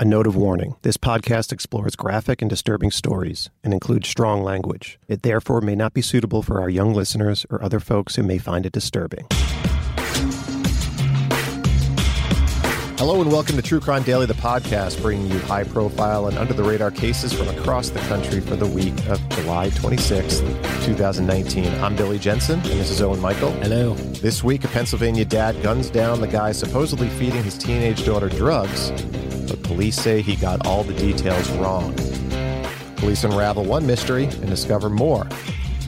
A note of warning. This podcast explores graphic and disturbing stories and includes strong language. It therefore may not be suitable for our young listeners or other folks who may find it disturbing. Hello and welcome to True Crime Daily, the podcast, bringing you high-profile and under-the-radar cases from across the country for the week of July 26th, 2019. I'm Billy Jensen, and this is Owen Michael. Hello. This week, a Pennsylvania dad guns down the guy supposedly feeding his teenage daughter drugs. But police say he got all the details wrong. Police unravel one mystery and discover more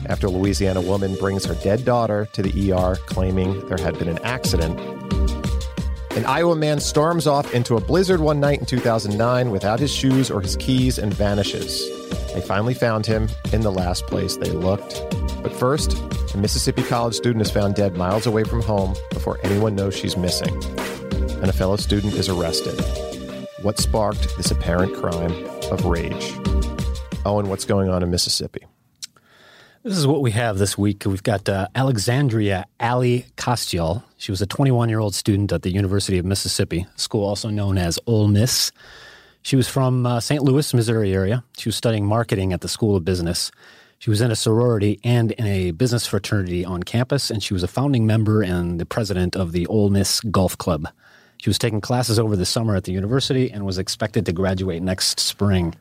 after a Louisiana woman brings her dead daughter to the ER claiming there had been an accident. An Iowa man storms off into a blizzard one night in 2009 without his shoes or his keys and vanishes. They finally found him in the last place they looked. But first, a Mississippi college student is found dead miles away from home before anyone knows she's missing. And a fellow student is arrested. What sparked this apparent crime of rage? Owen, what's going on in Mississippi? This is what we have this week. We've got Alexandria Ali Kostial. She was a 21-year-old student at the University of Mississippi, a school also known as Ole Miss. She was from St. Louis, Missouri area. She was studying marketing at the School of Business. She was in a sorority and in a business fraternity on campus, and she was a founding member and the president of the Ole Miss Golf Club. She was taking classes over the summer at the university and was expected to graduate next spring.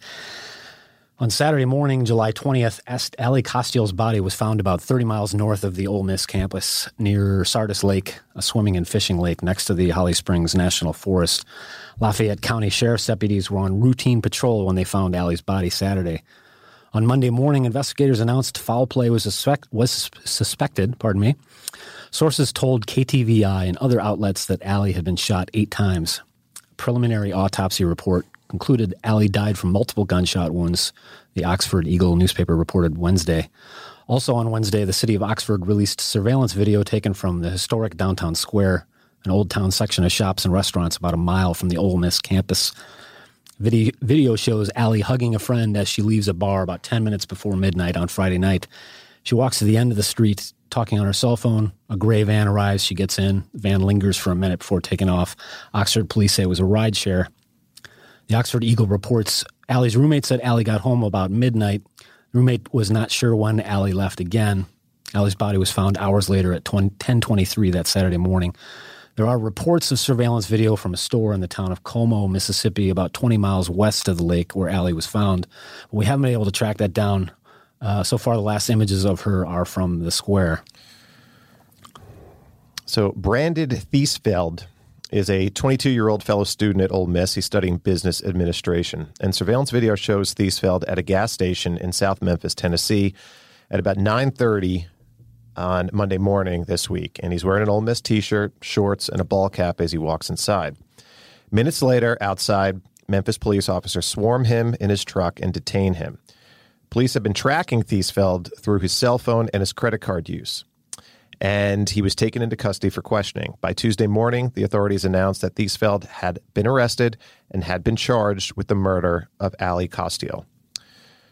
On Saturday morning, July 20th, Ali Kostial's body was found about 30 miles north of the Ole Miss campus near Sardis Lake, a swimming and fishing lake next to the Holly Springs National Forest. Lafayette County Sheriff's deputies were on routine patrol when they found Ali's body Saturday. On Monday morning, investigators announced foul play was suspected. Sources told KTVI and other outlets that Ali had been shot 8 times. A preliminary autopsy report concluded Ali died from multiple gunshot wounds, the Oxford Eagle newspaper reported Wednesday. Also on Wednesday, the city of Oxford released surveillance video taken from the historic downtown square, an old town section of shops and restaurants about a mile from the Ole Miss campus. Video shows Ali hugging a friend as she leaves a bar about 10 minutes before midnight on Friday night. She walks to the end of the street talking on her cell phone. A gray van arrives. She gets in. The van lingers for a minute before taking off. Oxford police say it was a rideshare. The Oxford Eagle reports Ali's roommate said Ali got home about midnight. The roommate was not sure when Ali left again. Ali's body was found hours later at 10:23 that Saturday morning. There are reports of surveillance video from a store in the town of Como, Mississippi, about 20 miles west of the lake where Ali was found. But we haven't been able to track that down. So far, the last images of her are from the square. So Brandon Thiesfeld is a 22-year-old fellow student at Ole Miss. He's studying business administration. And surveillance video shows Thiesfeld at a gas station in South Memphis, Tennessee, at about 9:30 on Monday morning this week. And he's wearing an Ole Miss T-shirt, shorts, and a ball cap as he walks inside. Minutes later, outside, Memphis police officers swarm him in his truck and detain him. Police have been tracking Thiesfeld through his cell phone and his credit card use, and he was taken into custody for questioning. By Tuesday morning, the authorities announced that Thiesfeld had been arrested and had been charged with the murder of Ali Kostial.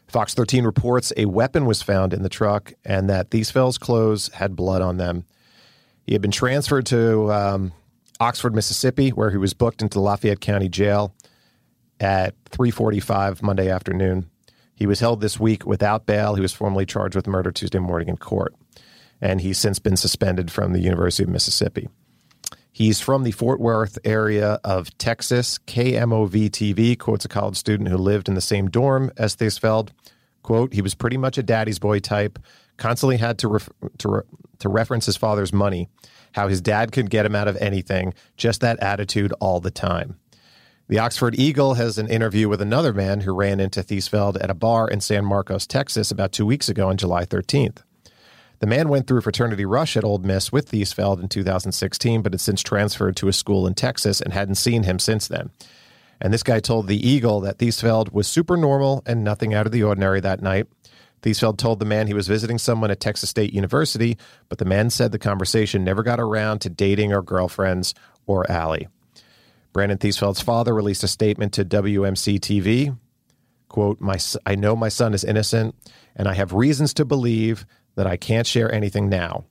Fox 13 reports a weapon was found in the truck and that Thiesfeld's clothes had blood on them. He had been transferred to Oxford, Mississippi, where he was booked into the Lafayette County Jail at 3:45 Monday afternoon. He was held this week without bail. He was formally charged with murder Tuesday morning in court, and he's since been suspended from the University of Mississippi. He's from the Fort Worth area of Texas. KMOV-TV quotes a college student who lived in the same dorm as Thiesfeld. Quote, he was pretty much a daddy's boy type, constantly had to reference his father's money, how his dad could get him out of anything, just that attitude all the time. The Oxford Eagle has an interview with another man who ran into Thiesfeld at a bar in San Marcos, Texas, about 2 weeks ago on July 13th. The man went through fraternity rush at Old Miss with Thiesfeld in 2016, but had since transferred to a school in Texas and hadn't seen him since then. And this guy told the Eagle that Thiesfeld was super normal and nothing out of the ordinary that night. Thiesfeld told the man he was visiting someone at Texas State University, but the man said the conversation never got around to dating or girlfriends or Allie. Brandon Thiesfeld's father released a statement to WMC-TV. Quote, I know my son is innocent, and I have reasons to believe that I can't share anything now,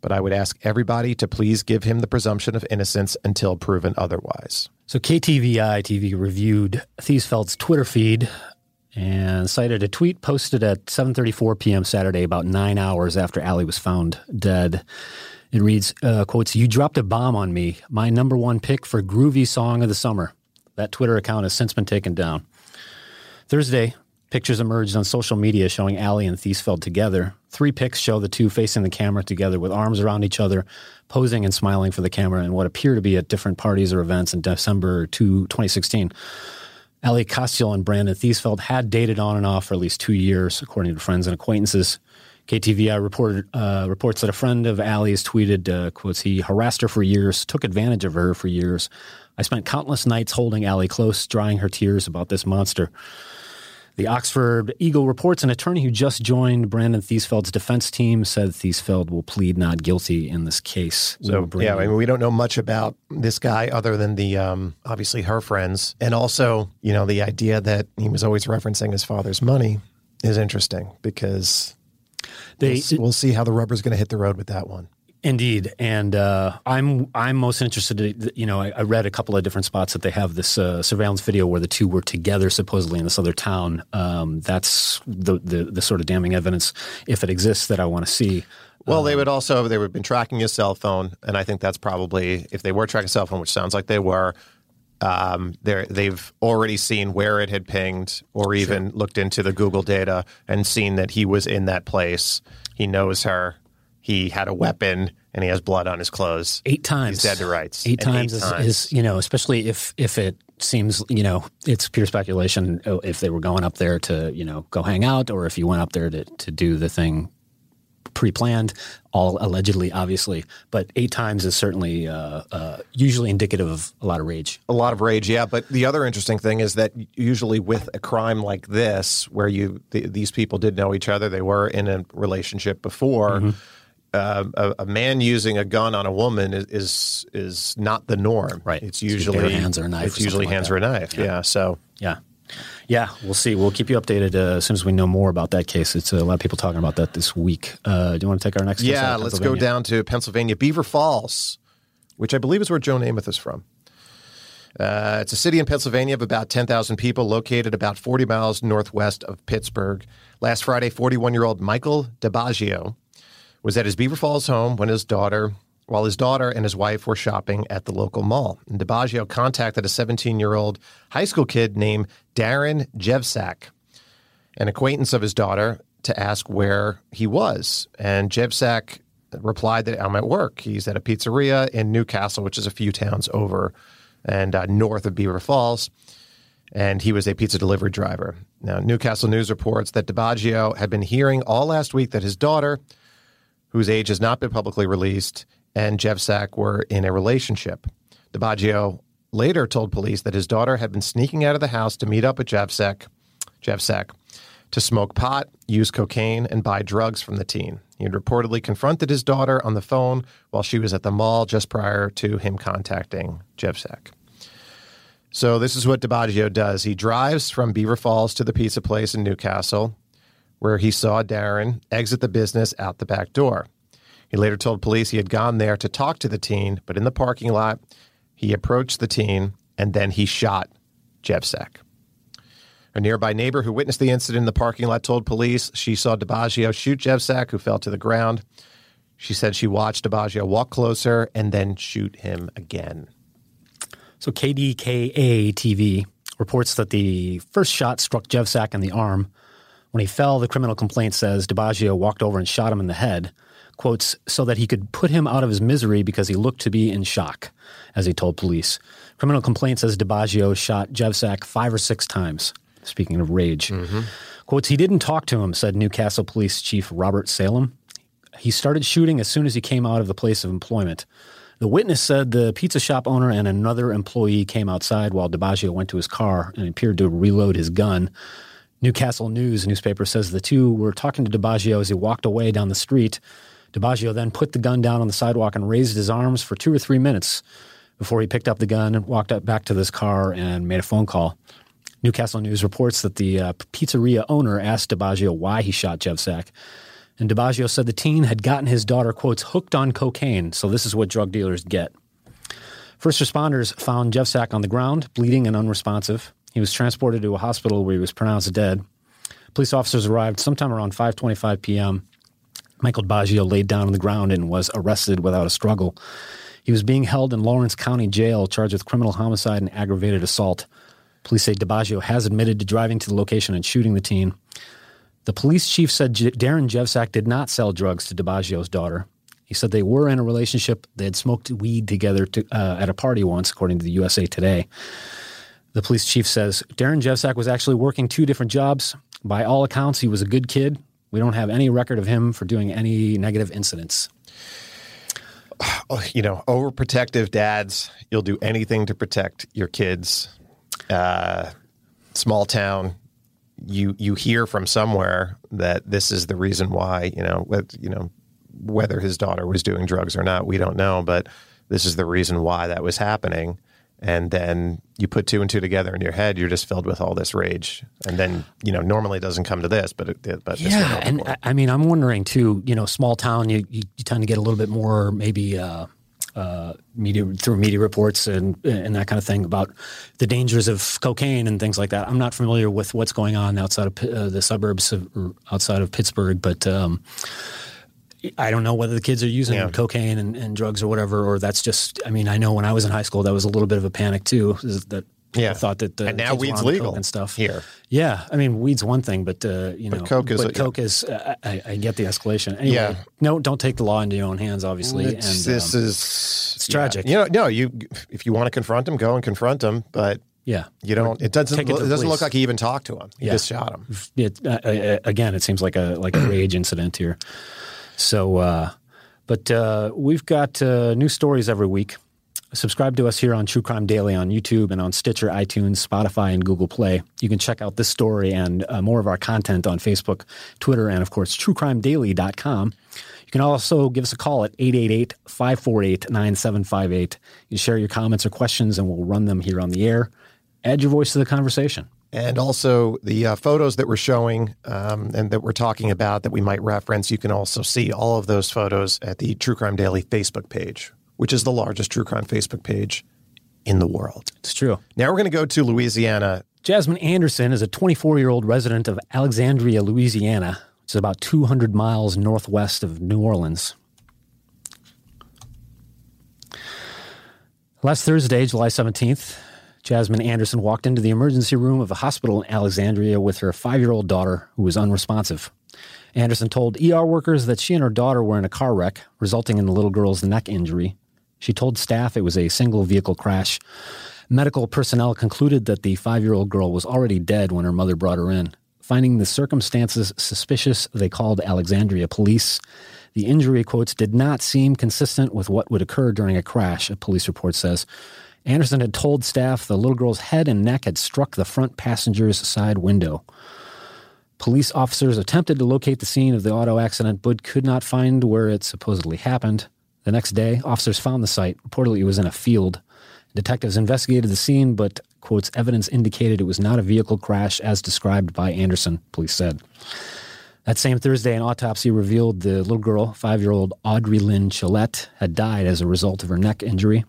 but I would ask everybody to please give him the presumption of innocence until proven otherwise. So KTVI TV reviewed Thiesfeld's Twitter feed and cited a tweet posted at 7:34 p.m. Saturday, about 9 hours after Allie was found dead. It reads, quotes, you dropped a bomb on me, my number one pick for groovy song of the summer. That Twitter account has since been taken down. Thursday, pictures emerged on social media showing Allie and Thiesfeld together. Three pics show the two facing the camera together with arms around each other, posing and smiling for the camera in what appear to be at different parties or events in December 2016. Ali Kostial and Brandon Thiesfeld had dated on and off for at least 2 years, according to friends and acquaintances. KTVI reports that a friend of Allie's tweeted, quotes, he harassed her for years, took advantage of her for years. I spent countless nights holding Allie close, drying her tears about this monster. The Oxford Eagle reports an attorney who just joined Brandon Thiesfeld's defense team said Thiesfeld will plead not guilty in this case. So, yeah, I mean, we don't know much about this guy other than the, obviously, her friends. And also, you know, the idea that he was always referencing his father's money is interesting because we'll see how the rubber's going to hit the road with that one. Indeed. And I'm most interested, you know, I read a couple of different spots that they have this surveillance video where the two were together supposedly in this other town. That's the sort of damning evidence, if it exists, that I want to see. Well, they would have been tracking his cell phone. And I think that's probably, if they were tracking a cell phone, which sounds like they were, they've already seen where it had pinged or even looked into the Google data and seen that he was in that place. He knows her. He had a weapon, and he has blood on his clothes. 8 times. He's dead to rights. Eight times is, you know, especially if it seems, you know, it's pure speculation if they were going up there to, you know, go hang out or if you went up there to do the thing pre-planned, all allegedly, obviously. But 8 times is certainly usually indicative of a lot of rage. A lot of rage, yeah. But the other interesting thing is that usually with a crime like this where these people did know each other, they were in a relationship before, mm-hmm. A man using a gun on a woman is not the norm. Right. It's usually hands or a knife. Yeah. Yeah, we'll see. We'll keep you updated as soon as we know more about that case. It's a lot of people talking about that this week. Do you want to take our next case? Yeah, let's go down to Pennsylvania. Beaver Falls, which I believe is where Joe Namath is from. It's a city in Pennsylvania of about 10,000 people located about 40 miles northwest of Pittsburgh. Last Friday, 41-year-old Michael DiBaggio was at his Beaver Falls home when his daughter and his wife were shopping at the local mall. And DiBaggio contacted a 17-year-old high school kid named Darren Jevsak, an acquaintance of his daughter, to ask where he was. And Jevsak replied that I'm at work. He's at a pizzeria in Newcastle, which is a few towns over and north of Beaver Falls. And he was a pizza delivery driver. Now, Newcastle News reports that DiBaggio had been hearing all last week that his daughter, whose age has not been publicly released, and Jevsak were in a relationship. DiBaggio later told police that his daughter had been sneaking out of the house to meet up with Jevsak to smoke pot, use cocaine, and buy drugs from the teen. He had reportedly confronted his daughter on the phone while she was at the mall just prior to him contacting Jevsak. So this is what DiBaggio does. He drives from Beaver Falls to the pizza place in Newcastle, where he saw Darren exit the business out the back door. He later told police he had gone there to talk to the teen, but in the parking lot, he approached the teen, and then he shot Jevsak. A nearby neighbor who witnessed the incident in the parking lot told police she saw DiBaggio shoot Jevsak, who fell to the ground. She said she watched DiBaggio walk closer and then shoot him again. So KDKA-TV reports that the first shot struck Jevsak in the arm. When he fell, the criminal complaint says DiBaggio walked over and shot him in the head, quotes, so that he could put him out of his misery because he looked to be in shock, as he told police. Criminal complaint says DiBaggio shot Jevsak 5 or 6 times. Speaking of rage. Mm-hmm. Quotes, he didn't talk to him, said Newcastle Police Chief Robert Salem. He started shooting as soon as he came out of the place of employment. The witness said the pizza shop owner and another employee came outside while DiBaggio went to his car and appeared to reload his gun. Newcastle News newspaper says the two were talking to DiBaggio as he walked away down the street. DiBaggio then put the gun down on the sidewalk and raised his arms for 2 or 3 minutes before he picked up the gun and walked up back to his car and made a phone call. Newcastle News reports that the pizzeria owner asked DiBaggio why he shot Jevsak, and DiBaggio said the teen had gotten his daughter, quotes, hooked on cocaine, so this is what drug dealers get. First responders found Jevsak on the ground, bleeding and unresponsive. He was transported to a hospital where he was pronounced dead. Police officers arrived sometime around 5:25 p.m. Michael DiBaggio laid down on the ground and was arrested without a struggle. He was being held in Lawrence County Jail, charged with criminal homicide and aggravated assault. Police say DiBaggio has admitted to driving to the location and shooting the teen. The police chief said Darren Jevsak did not sell drugs to DiBaggio's daughter. He said they were in a relationship. They had smoked weed together at a party once, according to the USA Today. The police chief says Darren Jevsak was actually working 2 different jobs. By all accounts, he was a good kid. We don't have any record of him for doing any negative incidents. You know, overprotective dads, you'll do anything to protect your kids. Small town, you hear from somewhere that this is the reason why, whether his daughter was doing drugs or not, we don't know, but this is the reason why that was happening. And then you put 2 and 2 together in your head, you're just filled with all this rage. And then, normally it doesn't come to this, but this yeah, and I mean, I'm wondering too, small town, you tend to get a little bit more maybe, media reports and that kind of thing about the dangers of cocaine and things like that. I'm not familiar with what's going on outside of the suburbs or outside of Pittsburgh, but I don't know whether the kids are using cocaine and drugs or whatever, or that's just, I know when I was in high school, that was a little bit of a panic too, that I thought that and now weed's legal and stuff here. Yeah, I mean, weed's one thing, but coke is. I get the escalation. Anyway, don't take the law into your own hands. Obviously, it's tragic. If you want to confront him, go and confront him. But you don't. It doesn't look like he even talked to him. He just shot him. Again, it seems like a rage incident here. So, but we've got new stories every week. Subscribe to us here on True Crime Daily on YouTube and on Stitcher, iTunes, Spotify, and Google Play. You can check out this story and more of our content on Facebook, Twitter, and, of course, truecrimedaily.com. You can also give us a call at 888-548-9758. You share your comments or questions, and we'll run them here on the air. Add your voice to the conversation. And also the photos that we're showing and that we're talking about that we might reference, you can also see all of those photos at the True Crime Daily Facebook page, which is the largest true crime Facebook page in the world. It's true. Now we're going to go to Louisiana. Jasmine Anderson is a 24-year-old resident of Alexandria, Louisiana, which is about 200 miles northwest of New Orleans. Last Thursday, July 17th, Jasmine Anderson walked into the emergency room of a hospital in Alexandria with her 5-year-old daughter, who was unresponsive. Anderson told ER workers that she and her daughter were in a car wreck, resulting in the little girl's neck injury. She told staff it was a single vehicle crash. Medical personnel concluded that the 5-year-old girl was already dead when her mother brought her in. Finding the circumstances suspicious, they called Alexandria police. The injury, quotes, did not seem consistent with what would occur during a crash, a police report says. Anderson had told staff the little girl's head and neck had struck the front passenger's side window. Police officers attempted to locate the scene of the auto accident, but could not find where it supposedly happened. The next day, officers found the site. Reportedly, it was in a field. Detectives investigated the scene, but Quotes, evidence indicated it was not a vehicle crash as described by Anderson, police said. That same Thursday, an autopsy revealed the little girl, 5-year-old Audrey Lynn Chillette, had died as a result of her neck injury.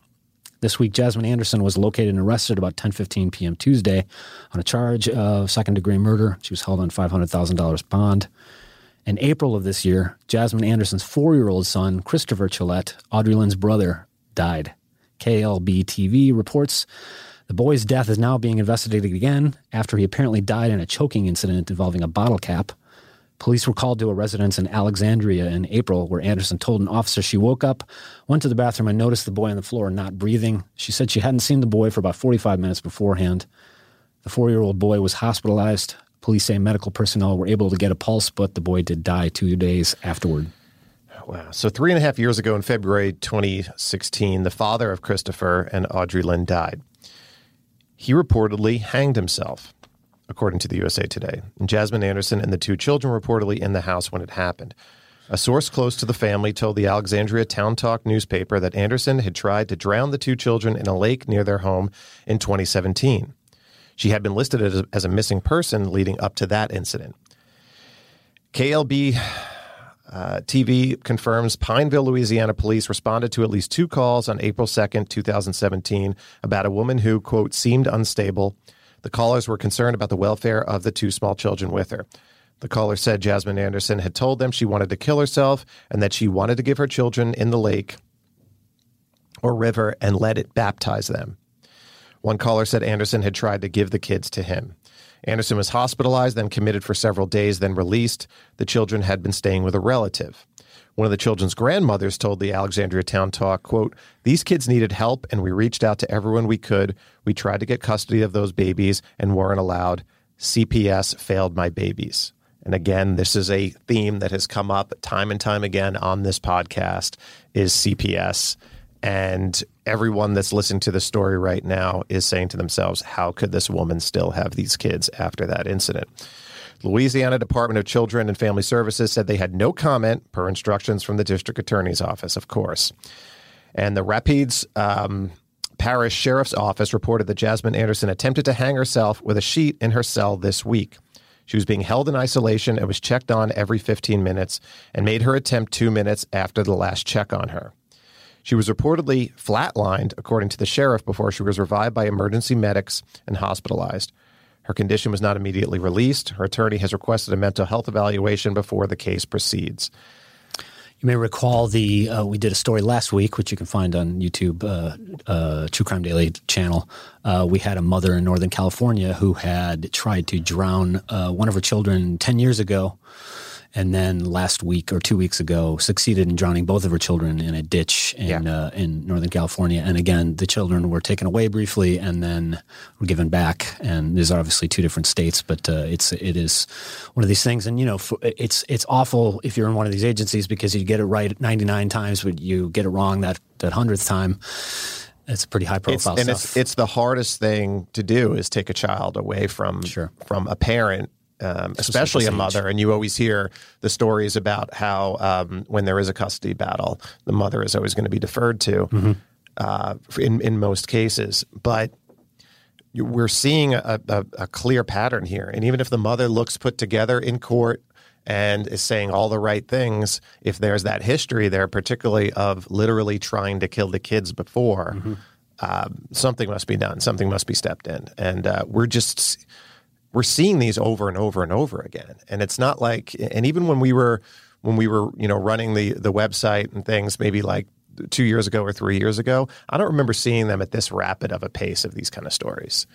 This week, Jasmine Anderson was located and arrested about 10:15 p.m. Tuesday on a charge of second-degree murder. She was held on $500,000 bond. In April of this year, Jasmine Anderson's 4-year-old son, Christopher Chillette, Audrey Lynn's brother, died. KLB-TV reports the boy's death is now being investigated again after he apparently died in a choking incident involving a bottle cap. Police were called to a residence in Alexandria in April where Anderson told an officer she woke up, went to the bathroom, and noticed the boy on the floor not breathing. She said she hadn't seen the boy for about 45 minutes beforehand. The 4-year-old boy was hospitalized. Police say medical personnel were able to get a pulse, but the boy did die 2 days afterward. Wow. So 3.5 years ago in February 2016, the father of Christopher and Audrey Lynn died. He reportedly hanged himself, according to the USA Today. And Jasmine Anderson and the two children were reportedly in the house when it happened. A source close to the family told the Alexandria Town Talk newspaper that Anderson had tried to drown the two children in a lake near their home in 2017. She had been listed as a missing person leading up to that incident. KLB TV confirms Pineville, Louisiana police responded to at least 2 calls on April 2nd, 2017 about a woman who, quote, seemed unstable. The callers were concerned about the welfare of the 2 small children with her. The caller said Jasmine Anderson had told them she wanted to kill herself and that she wanted to give her children in the lake or river and let it baptize them. One caller said Anderson had tried to give the kids to him. Anderson was hospitalized, then committed for several days, then released. The children had been staying with a relative. One of the children's grandmothers told the Alexandria Town Talk, quote, "These kids needed help, and we reached out to everyone we could. We tried to get custody of those babies and weren't allowed. CPS failed my babies." And again, this is a theme that has come up time and time again on this podcast, is CPS. And everyone that's listening to the story right now is saying to themselves, how could this woman still have these kids after that incident? Louisiana Department of Children and Family Services said they had no comment per instructions from the district attorney's office, of course. And the Rapids Parish Sheriff's Office reported that Jasmine Anderson attempted to hang herself with a sheet in her cell this week. She was being held in isolation and was checked on every 15 minutes and made her attempt 2 minutes after the last check on her. She was reportedly flatlined, according to the sheriff, before she was revived by emergency medics and hospitalized. Her condition was not immediately released. Her attorney has requested a mental health evaluation before the case proceeds. You may recall we did a story last week, which you can find on YouTube, True Crime Daily channel. We had a mother in Northern California who had tried to drown one of her children 10 years ago. And then last week or 2 weeks ago, succeeded in drowning both of her children in a ditch in Northern California. And again, the children were taken away briefly and then were given back. And there's obviously 2 different states, but it is one of these things. And, you know, it's awful if you're in one of these agencies because you get it right 99 times, but you get it wrong that 100th time. It's pretty high-profile stuff. And it's the hardest thing to do is take a child away from a parent. Especially a mother. And you always hear the stories about how when there is a custody battle, the mother is always going to be deferred to in most cases. But we're seeing a clear pattern here. And even if the mother looks put together in court and is saying all the right things, if there's that history there, particularly of literally trying to kill the kids before, something must be done. Something must be stepped in. And we're seeing these over and over and over again. And it's not like, and even when we were, you know, running the website and things, maybe like 2 years ago or 3 years ago, I don't remember seeing them at this rapid of a pace of these kind of stories.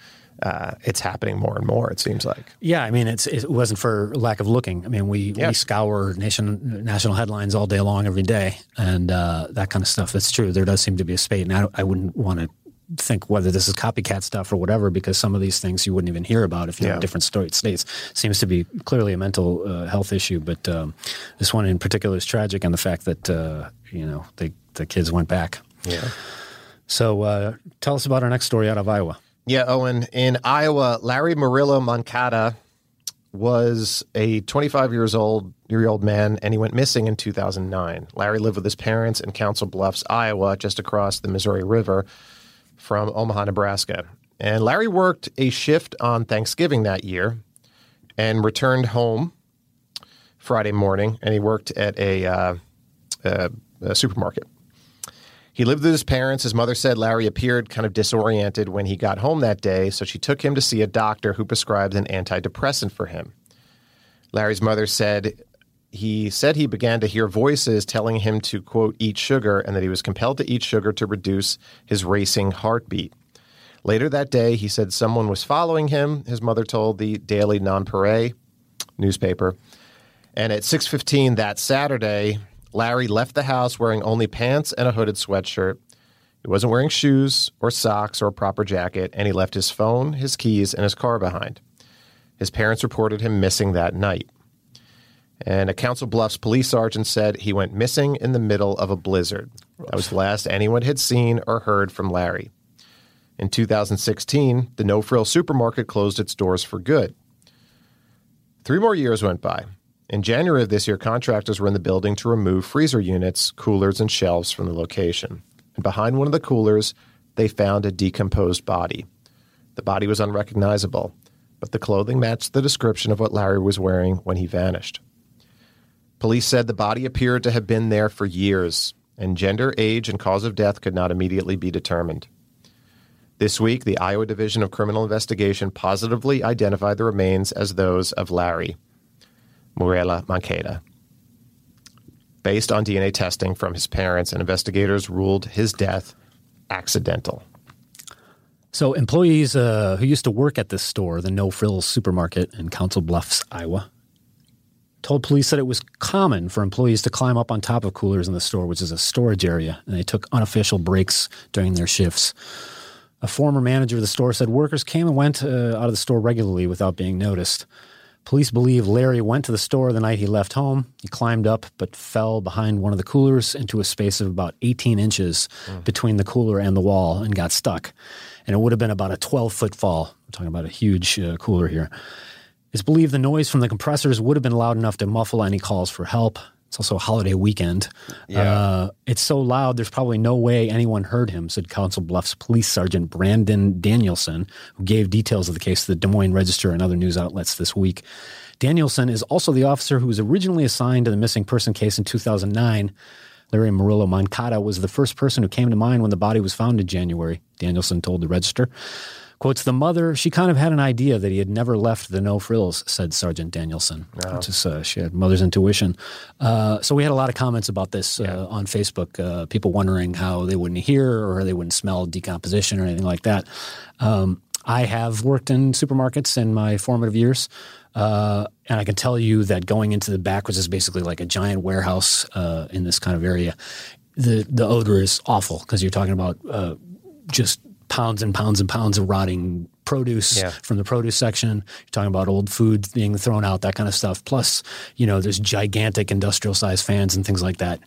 It's happening more and more, it seems like. Yeah, I mean, it wasn't for lack of looking. I mean, we scour national headlines all day long, every day, and that kind of stuff. That's true. There does seem to be a spate, and I wouldn't want to think whether this is copycat stuff or whatever, because some of these things you wouldn't even hear about if you're in different states. Seems to be clearly a mental health issue, but this one in particular is tragic, and the fact that the kids went back. Yeah. So tell us about our next story out of Iowa. Yeah, Owen. In Iowa, Larry Murillo Moncada was a 25-year-old man, and he went missing in 2009. Larry lived with his parents in Council Bluffs, Iowa, just across the Missouri River from Omaha, Nebraska. And Larry worked a shift on Thanksgiving that year and returned home Friday morning, and he worked at a supermarket. He lived with his parents. His mother said Larry appeared kind of disoriented when he got home that day, so she took him to see a doctor who prescribed an antidepressant for him. Larry's mother said he began to hear voices telling him to, quote, eat sugar, and that he was compelled to eat sugar to reduce his racing heartbeat. Later that day, he said someone was following him, his mother told the Daily Nonpareil newspaper. And at 6:15 that Saturday, Larry left the house wearing only pants and a hooded sweatshirt. He wasn't wearing shoes or socks or a proper jacket, and he left his phone, his keys, and his car behind. His parents reported him missing that night. And a Council Bluffs police sergeant said he went missing in the middle of a blizzard. That was the last anyone had seen or heard from Larry. In 2016, the No Frills supermarket closed its doors for good. 3 more years went by. In January of this year, contractors were in the building to remove freezer units, coolers, and shelves from the location. And behind one of the coolers, they found a decomposed body. The body was unrecognizable, but the clothing matched the description of what Larry was wearing when he vanished. Police said the body appeared to have been there for years, and gender, age, and cause of death could not immediately be determined. This week, the Iowa Division of Criminal Investigation positively identified the remains as those of Larry Murillo Moncada. Based on DNA testing from his parents, and investigators ruled his death accidental. So employees who used to work at this store, the No Frills supermarket in Council Bluffs, Iowa, told police that it was common for employees to climb up on top of coolers in the store, which is a storage area, and they took unofficial breaks during their shifts. A former manager of the store said workers came and went out of the store regularly without being noticed. Police believe Larry went to the store the night he left home. He climbed up but fell behind one of the coolers into a space of about 18 inches between the cooler and the wall and got stuck. And it would have been about a 12-foot fall. We're talking about a huge cooler here. It's believed the noise from the compressors would have been loud enough to muffle any calls for help. It's also a holiday weekend. Yeah. It's so loud, there's probably no way anyone heard him, said Council Bluffs Police Sergeant Brandon Danielson, who gave details of the case to the Des Moines Register and other news outlets this week. Danielson is also the officer who was originally assigned to the missing person case in 2009. Larry Murillo Moncada was the first person who came to mind when the body was found in January, Danielson told the Register. Quotes, the mother, she kind of had an idea that he had never left the No Frills, said Sergeant Danielson. Wow. Which is, she had mother's intuition. So we had a lot of comments about this on Facebook, people wondering how they wouldn't hear or they wouldn't smell decomposition or anything like that. I have worked in supermarkets in my formative years, and I can tell you that going into the back, which is basically like a giant warehouse in this kind of area, the odor is awful because you're talking about just – pounds and pounds and pounds of rotting produce from the produce section. You're talking about old food being thrown out, that kind of stuff. Plus, you know, there's gigantic industrial-sized fans and things like that.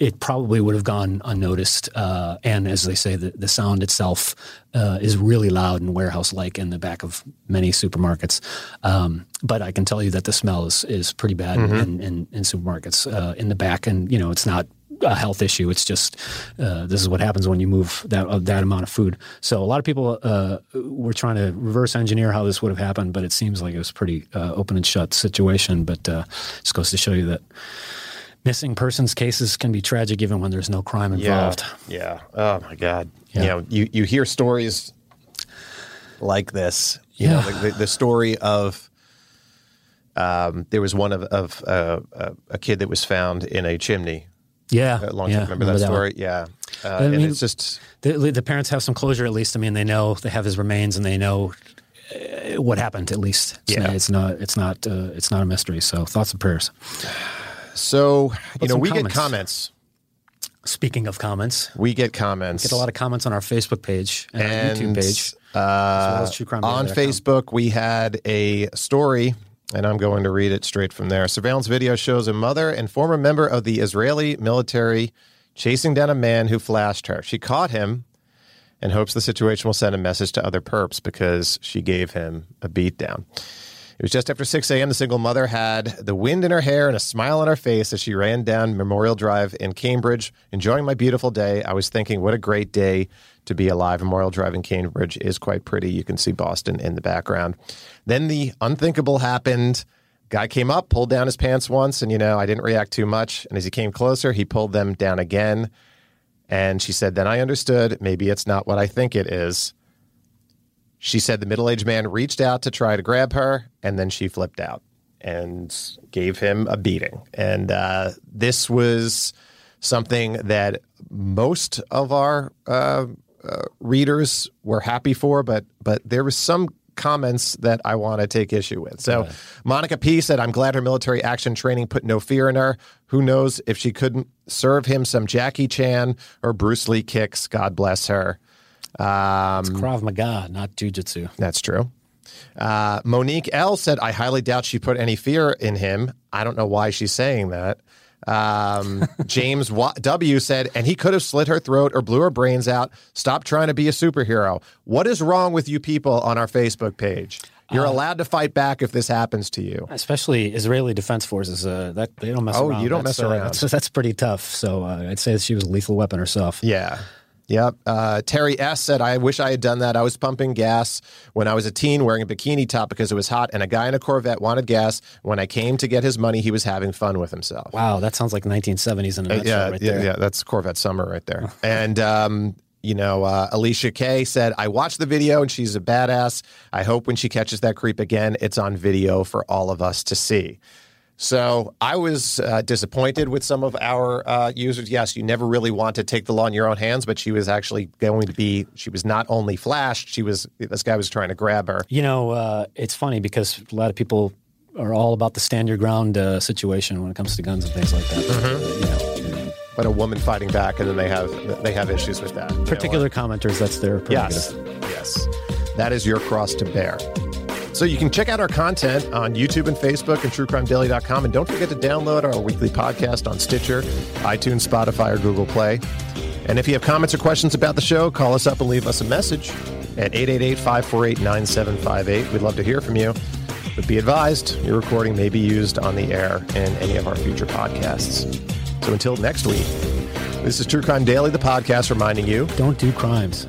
It probably would have gone unnoticed. And as they say, the sound itself is really loud and warehouse-like in the back of many supermarkets. But I can tell you that the smell is pretty bad in supermarkets in the back. And, you know, it's not a health issue. It's just this is what happens when you move that amount of food. So a lot of people were trying to reverse engineer how this would have happened, but it seems like it was a pretty open and shut situation. But just goes to show you that missing persons cases can be tragic even when there's no crime involved. Yeah. Oh, my God. Yeah. You know, you hear stories like this. You know, like the story of there was one of a kid that was found in a chimney. Yeah. Long time. Remember that story? One. Yeah. I mean, and it's just... The parents have some closure, at least. I mean, they know they have his remains and they know what happened, at least. It's not a mystery. So thoughts and prayers. So, you know, we get comments. Speaking of comments. We get a lot of comments on our Facebook page and our YouTube page. As well as True Crime on Facebook, we had a story... And I'm going to read it straight from there. Surveillance video shows a mother and former member of the Israeli military chasing down a man who flashed her. She caught him and hopes the situation will send a message to other perps because she gave him a beatdown. It was just after 6 a.m. The single mother had the wind in her hair and a smile on her face as she ran down Memorial Drive in Cambridge, enjoying my beautiful day. I was thinking, what a great day to be alive. Memorial Drive in Cambridge is quite pretty. You can see Boston in the background. Then the unthinkable happened. Guy came up, pulled down his pants once, and, you know, I didn't react too much. And as he came closer, he pulled them down again. And she said, then I understood. Maybe it's not what I think it is. She said the middle-aged man reached out to try to grab her, and then she flipped out and gave him a beating. And this was something that most of our readers were happy for, but there was some comments that I want to take issue with. So yeah. Monica P. said, I'm glad her military action training put no fear in her. Who knows if she couldn't serve him some Jackie Chan or Bruce Lee kicks. God bless her. It's Krav Maga, not jujitsu. That's true. Monique L. said, I highly doubt she put any fear in him. I don't know why she's saying that. James W. said, and he could have slit her throat or blew her brains out. Stop trying to be a superhero. What is wrong with you people on our Facebook page? You're allowed to fight back if this happens to you. Especially Israeli Defense Forces. That they don't mess around. Oh, you don't mess around. That's pretty tough. So I'd say she was a lethal weapon herself. Yeah. Yep. Terry S. said, I wish I had done that. I was pumping gas when I was a teen wearing a bikini top because it was hot, and a guy in a Corvette wanted gas. When I came to get his money, he was having fun with himself. Wow, that sounds like 1970s in a nutshell there. Yeah, that's Corvette summer right there. And, Alicia K. said, I watched the video, and she's a badass. I hope when she catches that creep again, it's on video for all of us to see. So I was disappointed with some of our users. Yes, you never really want to take the law in your own hands, but she was actually going to be, she was not only flashed, this guy was trying to grab her. You know, it's funny because a lot of people are all about the stand your ground situation when it comes to guns and things like that. Mm-hmm. You know, but a woman fighting back, and then they have issues with that. Particular commenters, that's their prerogative. Yes. That is your cross to bear. So you can check out our content on YouTube and Facebook and TrueCrimeDaily.com. And don't forget to download our weekly podcast on Stitcher, iTunes, Spotify, or Google Play. And if you have comments or questions about the show, call us up and leave us a message at 888-548-9758. We'd love to hear from you. But be advised, your recording may be used on the air in any of our future podcasts. So until next week, this is True Crime Daily, the podcast reminding you, don't do crimes.